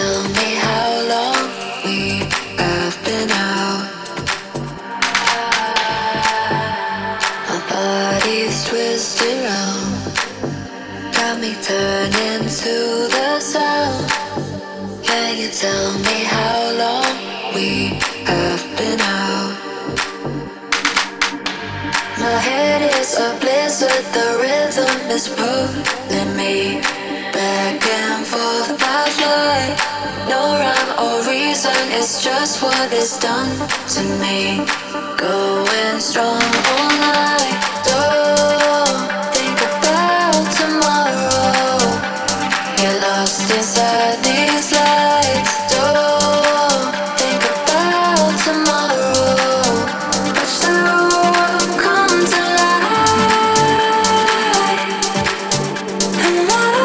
Tell me how long we have been out. My body's twisted round, got me turning to the sound. Can you tell me how long we have been out? My head is a blizzard, the rhythm is pulling me back and forth by flight. No rhyme or reason, it's just what is done to me. Going strong all night. Don't think about tomorrow. Get lost inside these lights. Don't think about tomorrow. Watch the world come to life. And come.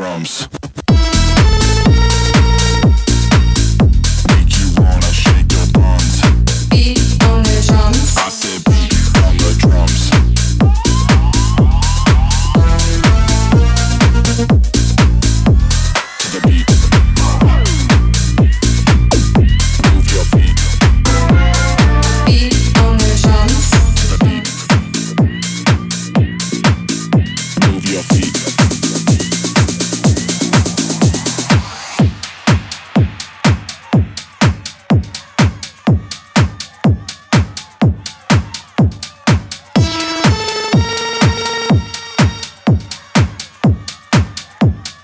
drums. Drums make you wanna shake your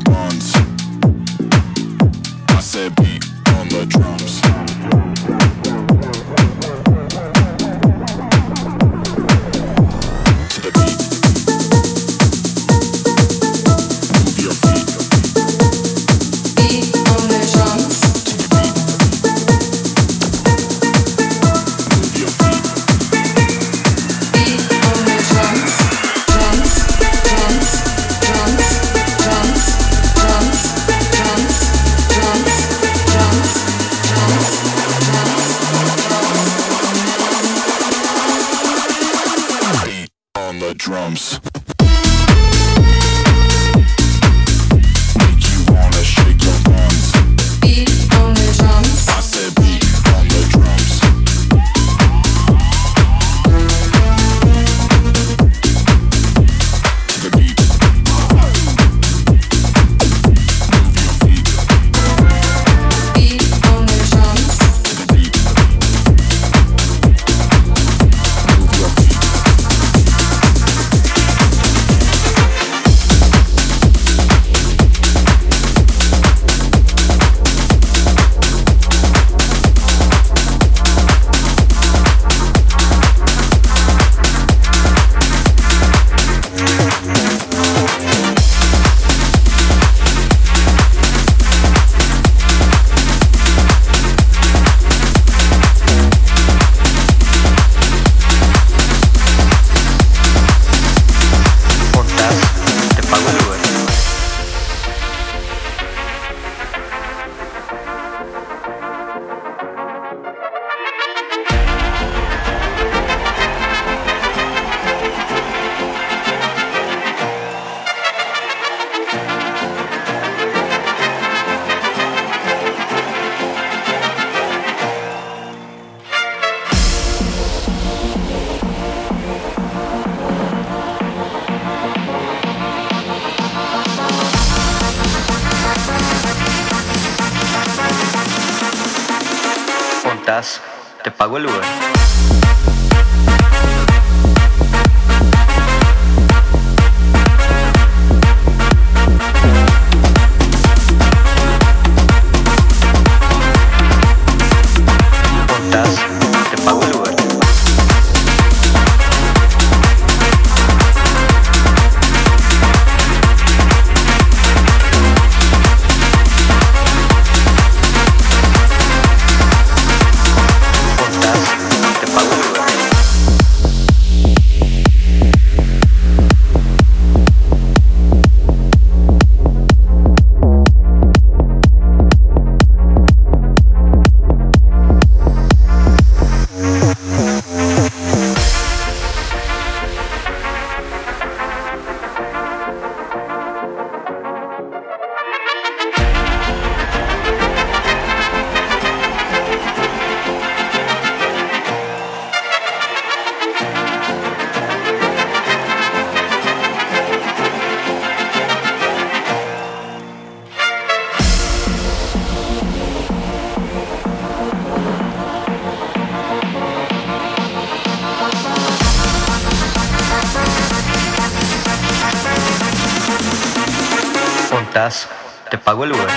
buns. I said beat on the drums. The drums. Te pago el Uber. Te pago el Uber.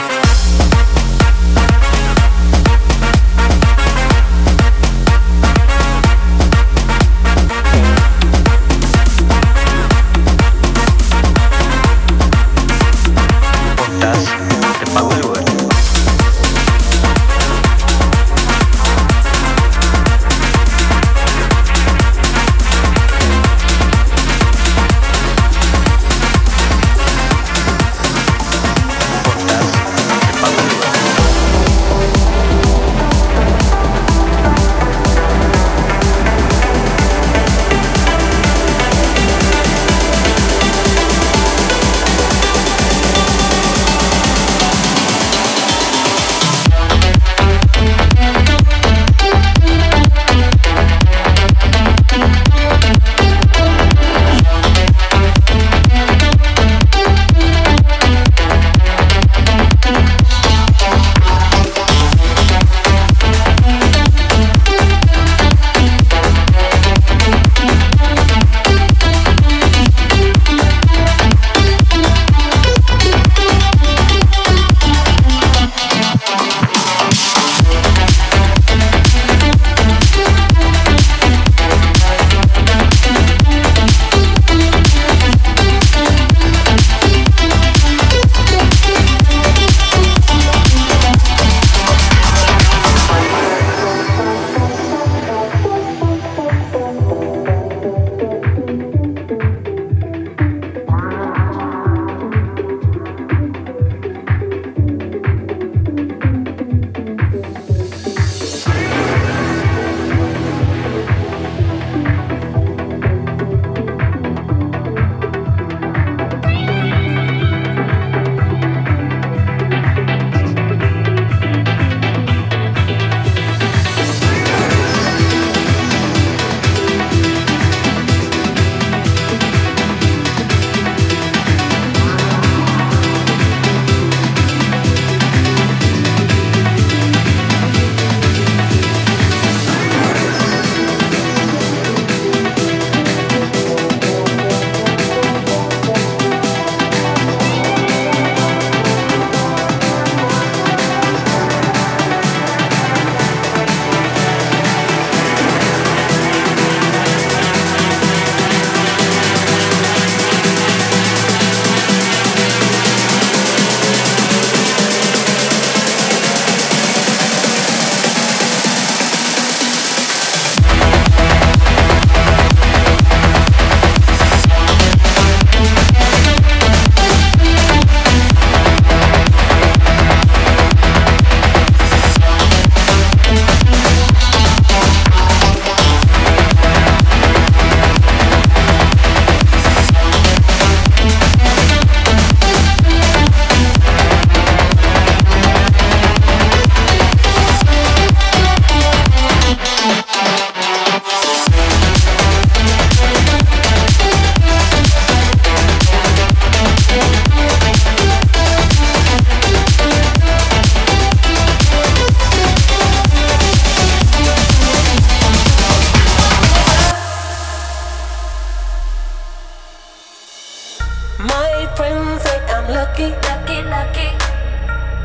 lucky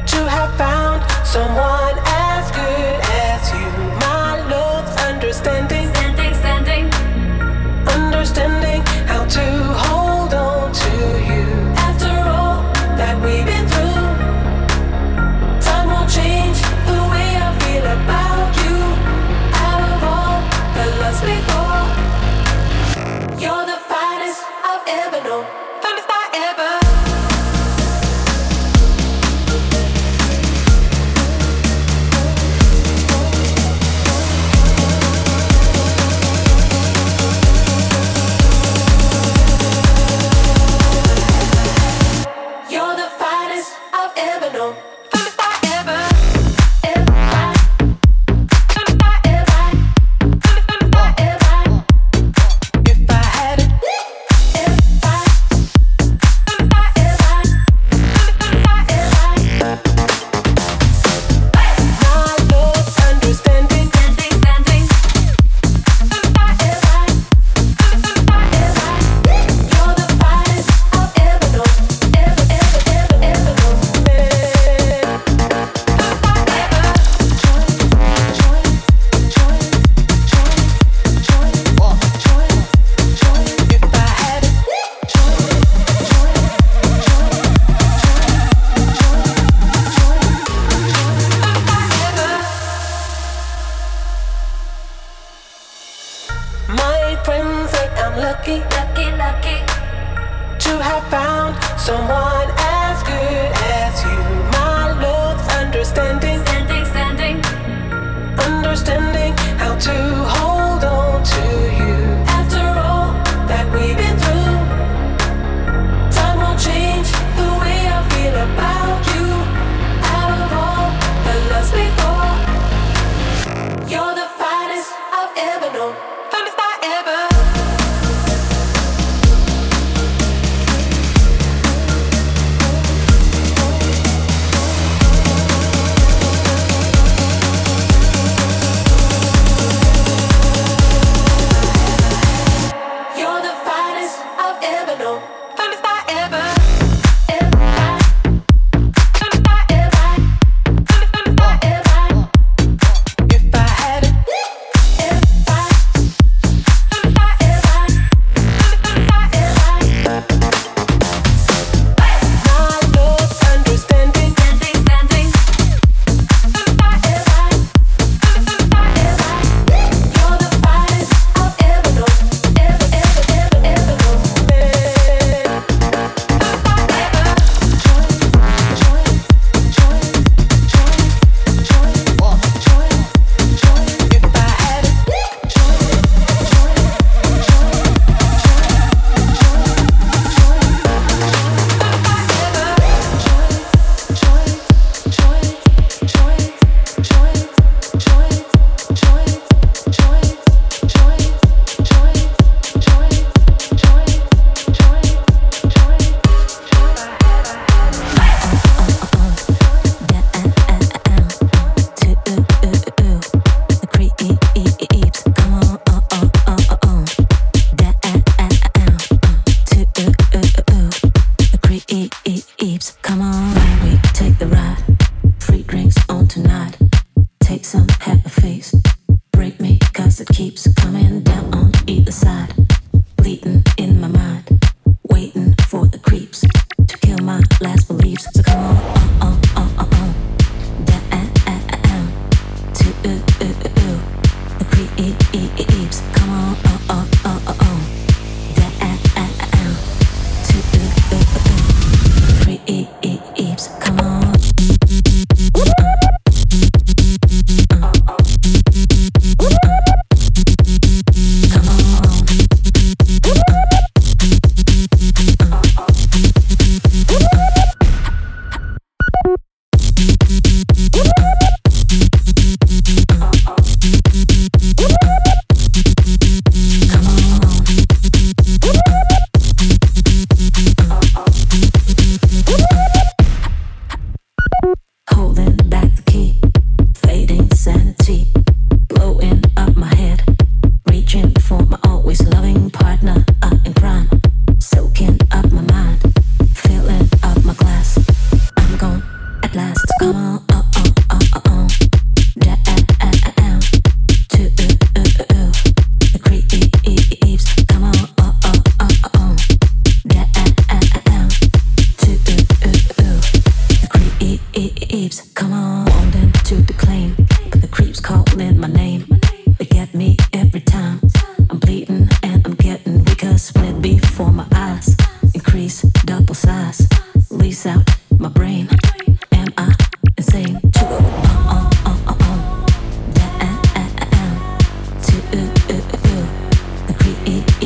to have found someone as good as you. My love's understanding how to hold on to you. After all that we've been through, time won't change the way I feel about you. Out of all the loves before, you're the finest I've ever known. Lucky to have found someone as good as you. My love's understanding how to hold on to you. After all that we've been through, time won't change the way I feel about you. Out of all the loves before, you're the finest I've ever known.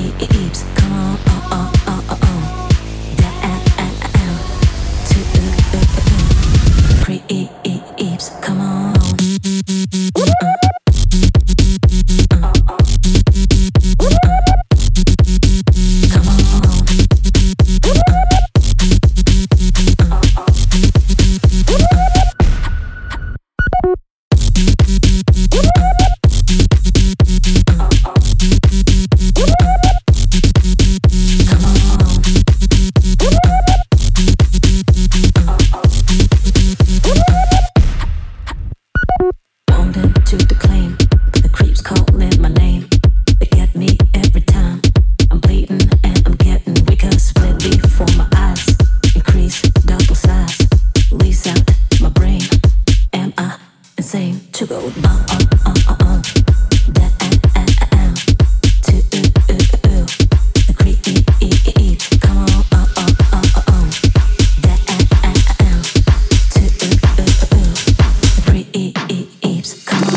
Eeps, come on, oh. Down, to Eeps, come on. To the claim, the creeps calling my name. They get me every time. I'm bleeding and I'm getting weaker. Split before my eyes, increase double size. Lease out my brain. Am I insane to go on? That am to ooh. The creeps, come on. That am to ooh. The creeps, come on.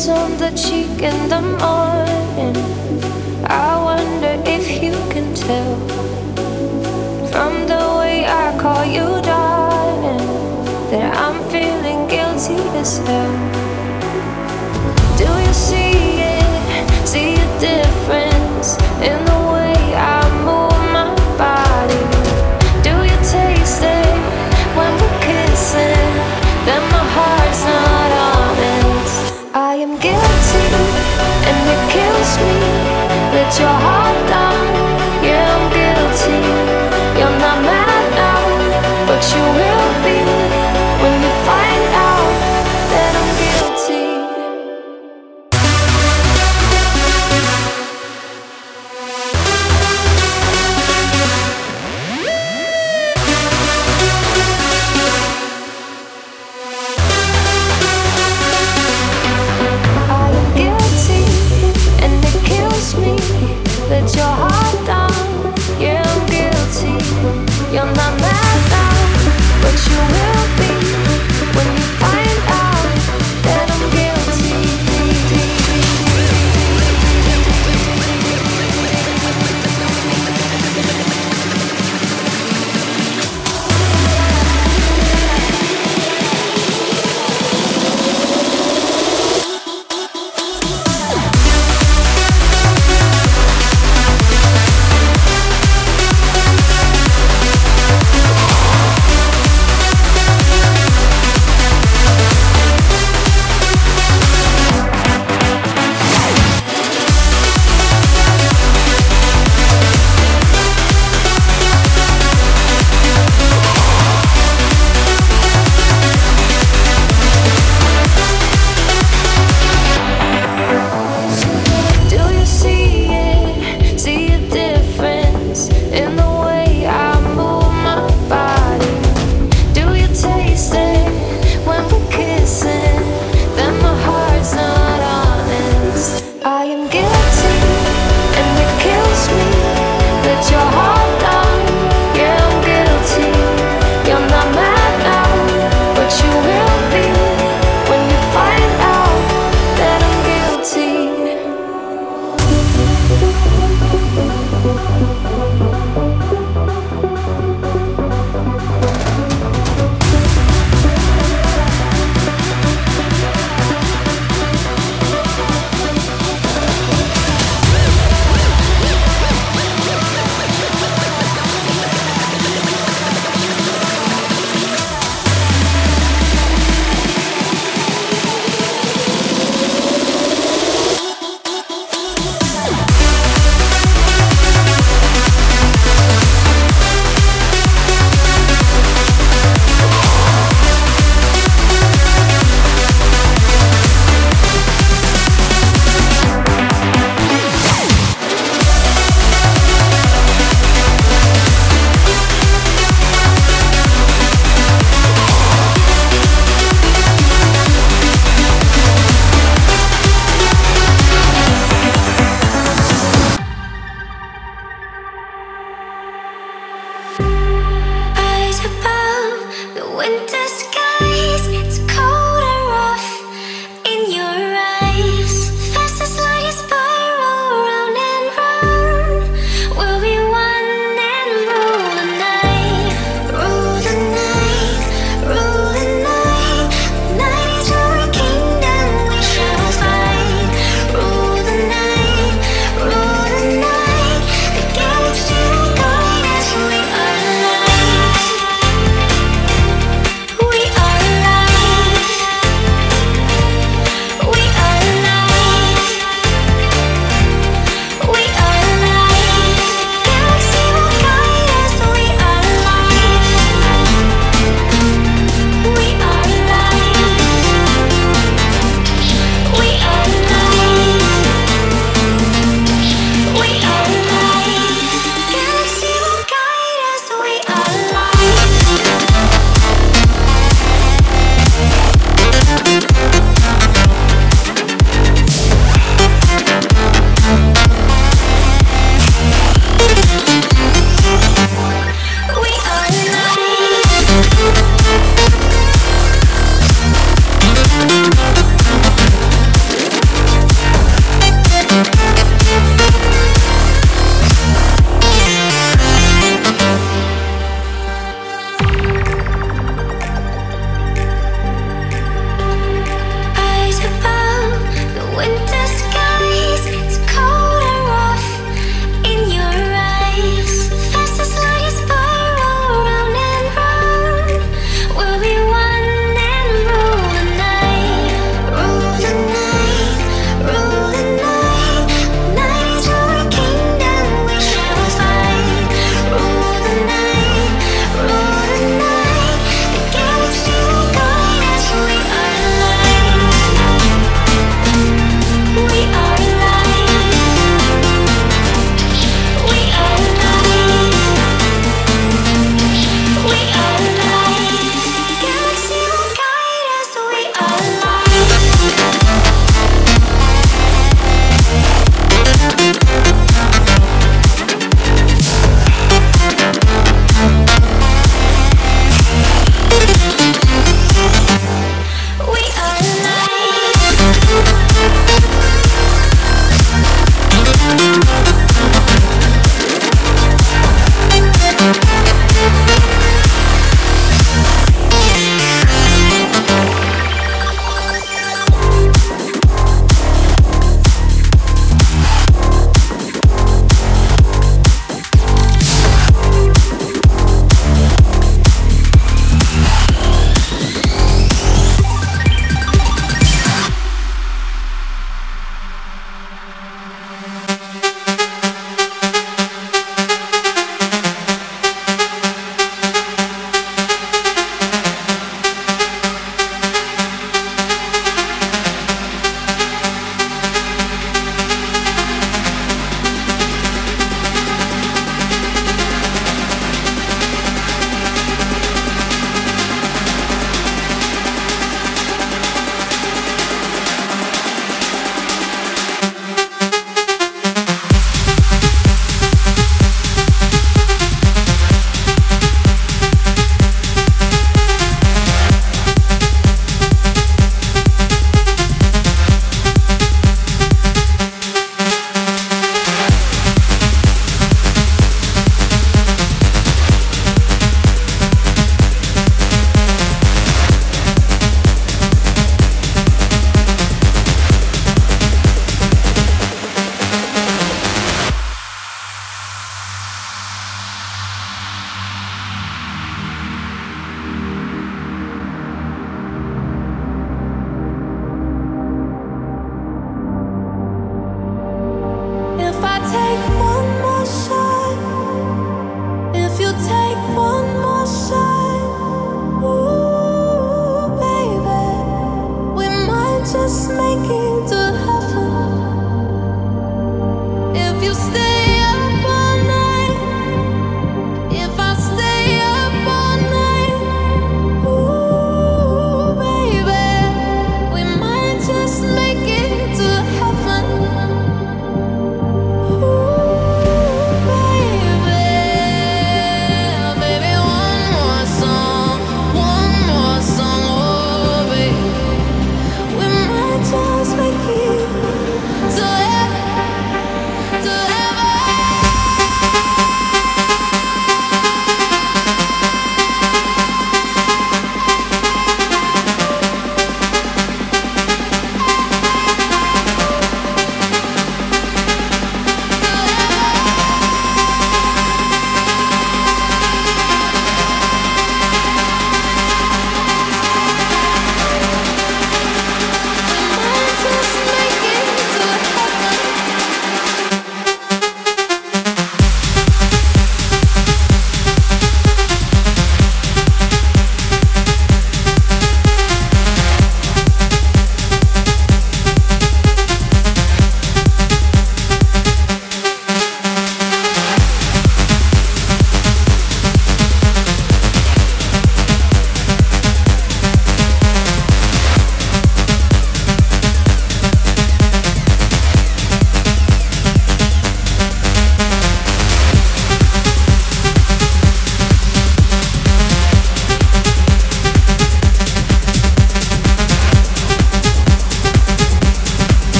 kiss on the cheek in the morning. I wonder if you can tell from the way I call you darling that I'm feeling guilty as hell. Do you see a difference in the way I move my body? Do you taste it when we're kissing? Then my heart's not honest. I am guilty and it kills me. Let your heart down, yeah, I'm guilty. You're not mad now, but you will be when you find out that I'm guilty.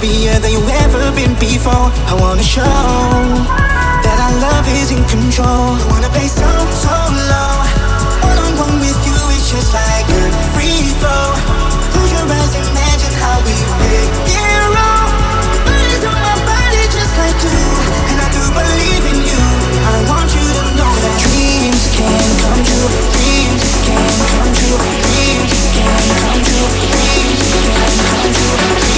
happier than you ever been before. I wanna show that our love is in control. I wanna play so, so low. All I want with you is just like a free throw. Close your eyes, imagine how we make it wrong. Your body's on my body just like you, and I do believe in you. I want you to know that dreams can come true. Dreams can come true. Dreams can come true. Dreams can come true. Dreams can come true.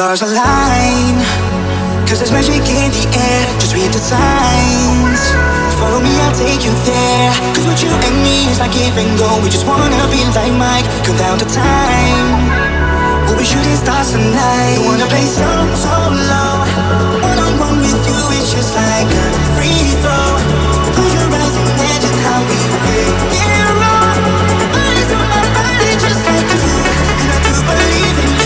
Stars align, cause there's magic in the air. Just read the signs. Follow me, I'll take you there. Cause what you and me is like give and go. We just wanna be like Mike. Come down to time. We'll be shooting stars tonight. Don't wanna play so, so low. One on one with you, it's just like a free throw. Close your eyes and imagine how we make it wrong. Your body's on my body just like you, and I do believe in you.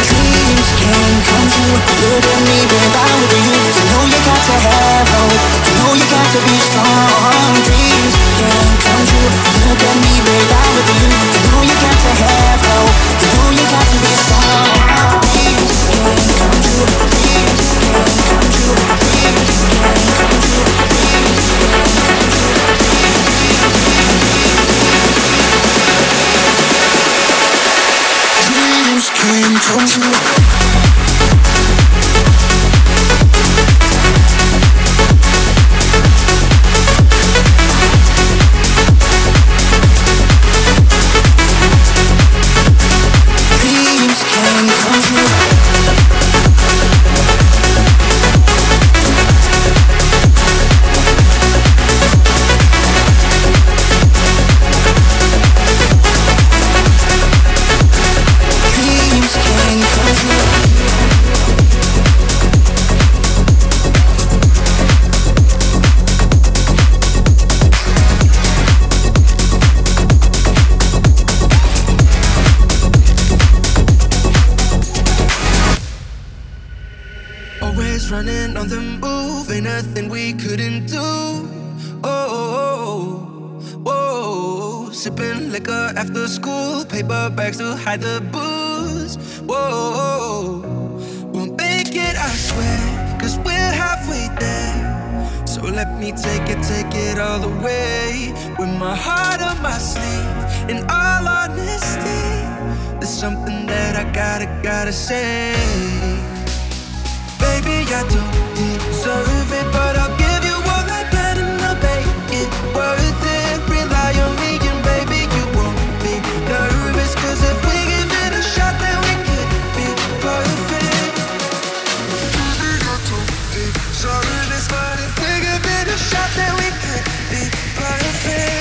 Dreams can come true. Look at me when I'm with you. You know you got to have hope. You know you got to be strong. Dreams can come true. Look at me when I'm with you. You know you got to have hope. You know you got to be strong. Dreams can come true. Dreams can come true. Dreams can come true. Dreams can come true. Dreams can come true. To hide the booze, whoa. Won't make it, I swear, cause we're halfway there. So let me take it all the way. With my heart on my sleeve, in all honesty, there's something that I gotta say. Baby, I don't deserve it, but I'll give you all I got and I'll make it worth it. Rely on me and baby, you won't be nervous, cause if we give it a shot, then we could be perfect. Baby, I don't deserve this, but if we give it a shot, then we could be perfect.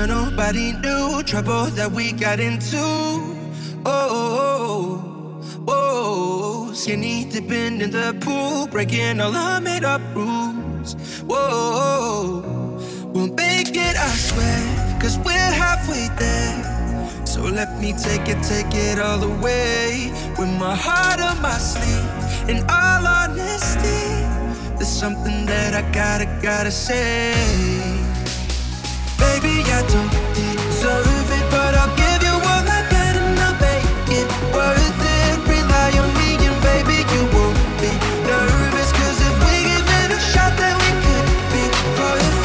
Nobody knew trouble that we got into. Oh, your knee dipping in the pool, breaking all our made up rules. Whoa, we'll make it, I swear, cause we're halfway there. So let me take it all away. With my heart on my sleeve, in all honesty, there's something that I gotta say. Baby, I don't deserve it, but I'll give you all I got and I'll make it worth it. Rely on me and baby, you won't be nervous, cause if we give it a shot, then we could be worth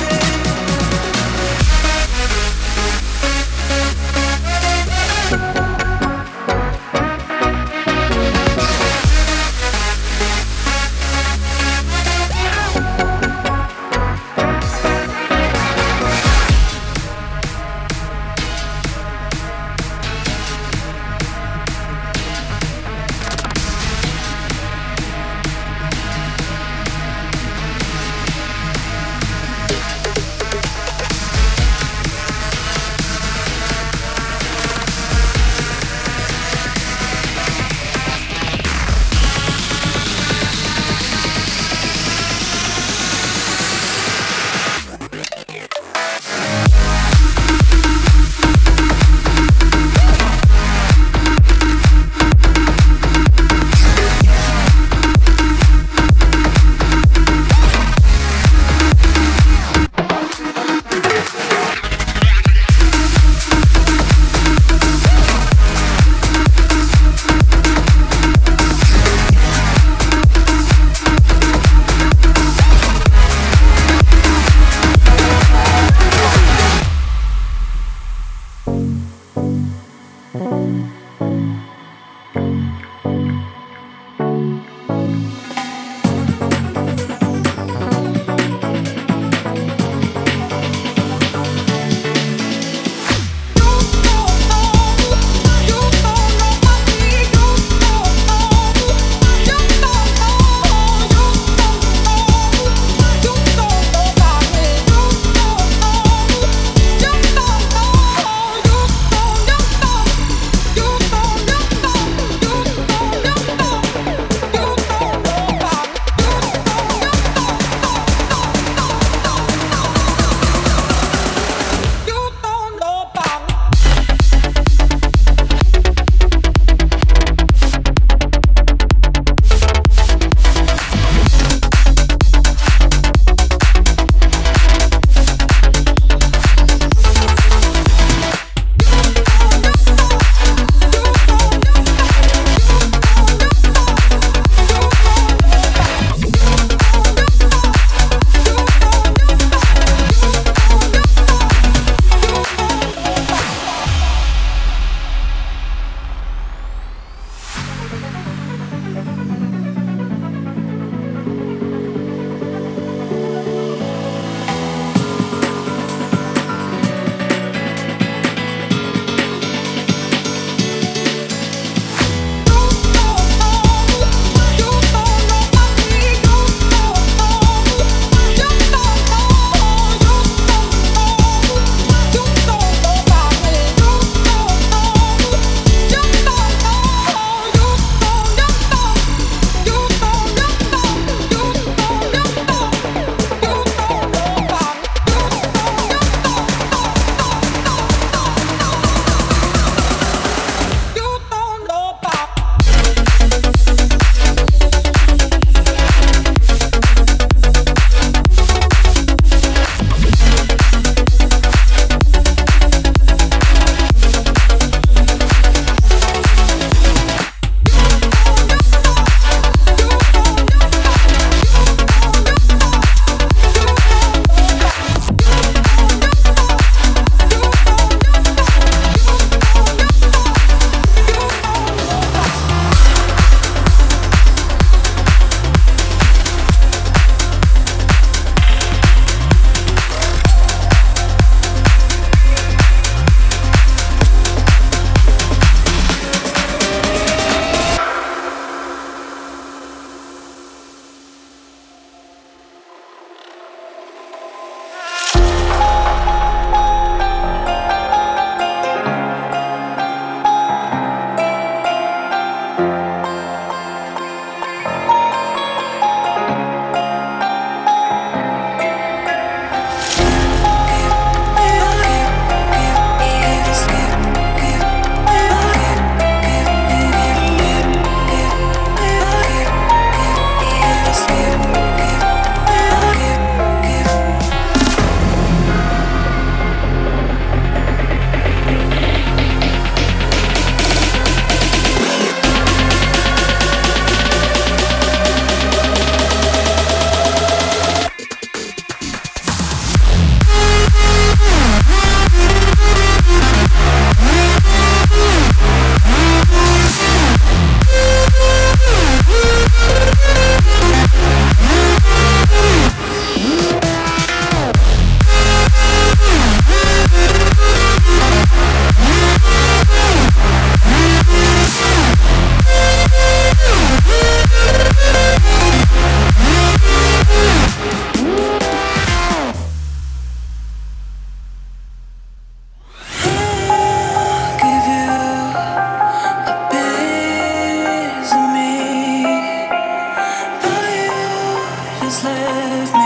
has left me.